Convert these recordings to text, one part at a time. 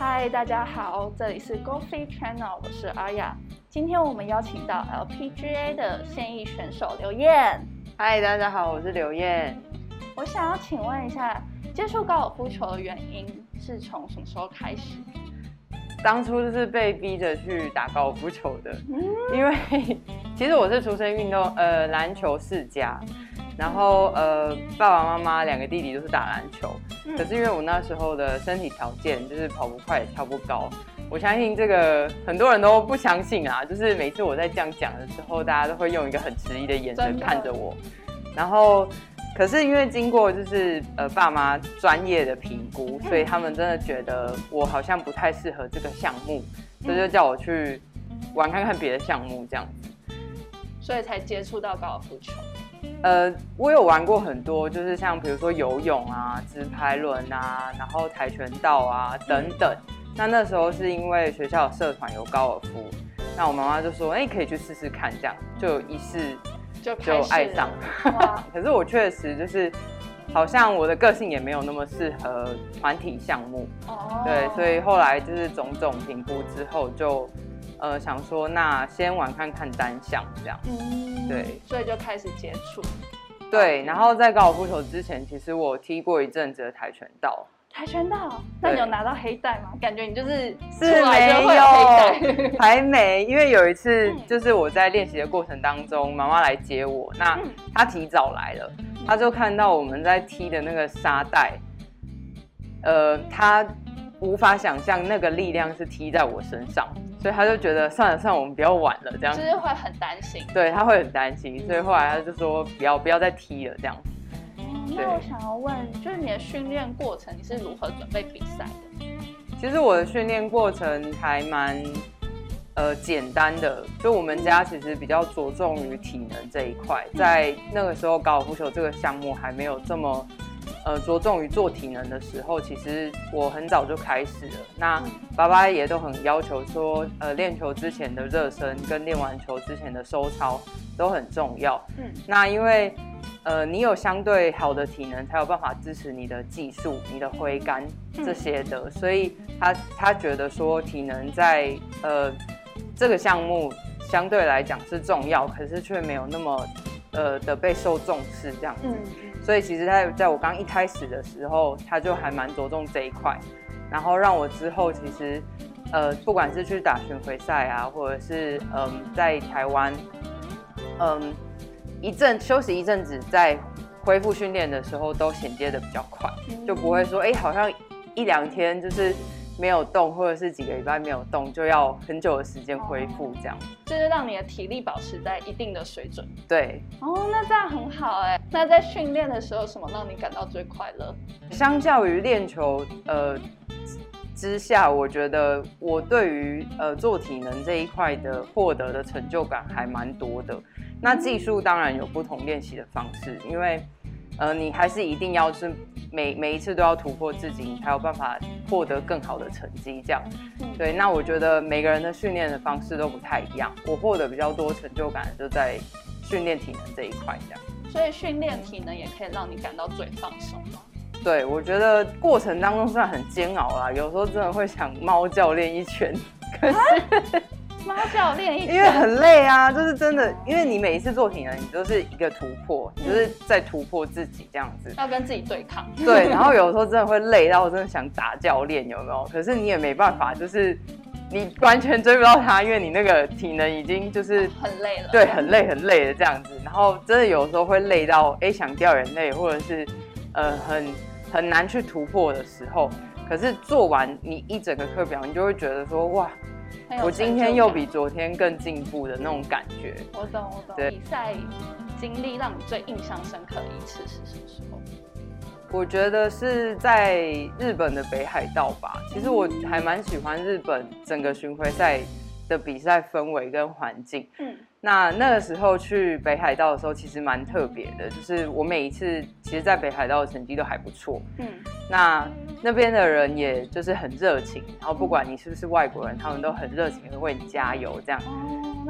嗨，大家好，这里是 Golfy Channel， 我是阿雅。今天我们邀请到 LPGA 的现役选手刘燕。嗨，大家好，我是刘燕。我想要请问一下，接触高尔夫球的原因是从什么时候开始？当初就是被逼着去打高尔夫球的，因为其实我是出身运动篮球世家，然后爸爸妈妈两个弟弟都是打篮球，可是因为我那时候的身体条件就是跑不快也跳不高，我相信这个很多人都不相信啊，就是每次我在这样讲的时候，大家都会用一个很迟疑的眼神看着我，然后可是因为经过就是爸妈专业的评估，所以他们真的觉得我好像不太适合这个项目，所以就叫我去玩看看别的项目这样子，所以才接触到高尔夫球。我有玩过很多，就是像比如说游泳啊、直排轮啊，然后跆拳道啊等等。那时候是因为学校社团有高尔夫，那我妈妈就说：“哎，可以去试试看。”这样就一试就爱上了。可是我确实就是，好像我的个性也没有那么适合团体项目。哦。对，所以后来就是种种评估之后就。想说那先玩看看单项这样，对，所以就开始接触。对，然后在高尔夫球之前，其实我踢过一阵子的跆拳道。跆拳道？那你有拿到黑带吗？感觉你就是出来就会有黑带。还没，因为有一次就是我在练习的过程当中，妈妈来接我，那她提早来了，她就看到我们在踢的那个沙袋，她无法想象那个力量是踢在我身上。所以他就觉得算了，我们不要玩了，这样就是会很担心。对，他会很担心，所以后来他就说不要再踢了这样。那我想要问，就是你的训练过程，你是如何准备比赛的？其实我的训练过程还蛮简单的，就我们家其实比较着重于体能这一块，在那个时候高尔夫球这个项目还没有这么。着重于做体能的时候，其实我很早就开始了。那爸爸也都很要求说，练球之前的热身跟练完球之前的收操都很重要。那因为你有相对好的体能，才有办法支持你的技术、你的挥杆这些的。所以他觉得说，体能在这个项目相对来讲是重要，可是却没有那么。的备受重视这样子，所以其实在我刚一开始的时候，他就还蛮着重这一块，然后让我之后其实，不管是去打巡回赛啊，或者是在台湾，休息一阵子，在恢复训练的时候都衔接的比较快，就不会说好像一两天就是。没有动，或者是几个礼拜没有动，就要很久的时间恢复，这样就是让你的体力保持在一定的水准。对，那这样很好哎。那在训练的时候，什么让你感到最快乐？相较于练球，之下，我觉得我对于做体能这一块的获得的成就感还蛮多的。那技术当然有不同练习的方式，因为你还是一定要是每一次都要突破自己，你才有办法获得更好的成绩。这样，对。那我觉得每个人的训练的方式都不太一样，我获得比较多成就感就在训练体能这一块，这样。所以训练体能也可以让你感到最放松吗？对，我觉得过程当中虽然很煎熬啦，有时候真的会想猫教练一拳，可是。妈教练一圈，因为很累啊，就是真的，因为你每一次做体能，你都是一个突破，你就是在突破自己这样子，要跟自己对抗。对，然后有时候真的会累到真的想打教练，有没有？可是你也没办法，就是你完全追不到他，因为你那个体能已经就是很累了。对，很累的这样子，然后真的有时候会累到想掉眼泪，或者是很难去突破的时候。可是做完你一整个课表，你就会觉得说哇。我今天又比昨天更进步的那种感觉。我懂。比赛经历让你最印象深刻的一次是什么时候？我觉得是在日本的北海道吧。其实我还蛮喜欢日本整个巡回赛的比赛氛围跟环境。那个时候去北海道的时候，其实蛮特别的，就是我每一次其实在北海道的成绩都还不错。那边的人也就是很热情，然后不管你是不是外国人，他们都很热情的为你加油这样。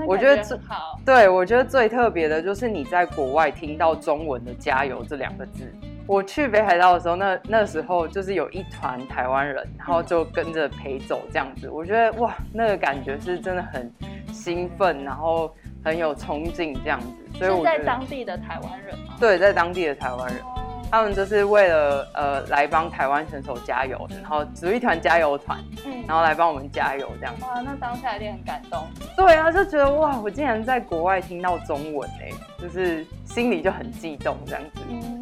我觉得很好。对，我觉得最特别的就是你在国外听到中文的加油这两个字。我去北海道的时候，那时候就是有一团台湾人，然后就跟着陪走这样子。我觉得哇，那个感觉是真的很兴奋，然后很有憧憬这样子。所以我觉得是在当地的台湾人吗？对，在当地的台湾人，他们就是为了来帮台湾选手加油，然后组一团加油团，然后来帮我们加油这样子。哇，那当下一定很感动。对啊，就觉得哇，我竟然在国外听到中文欸，就是心里就很激动这样子。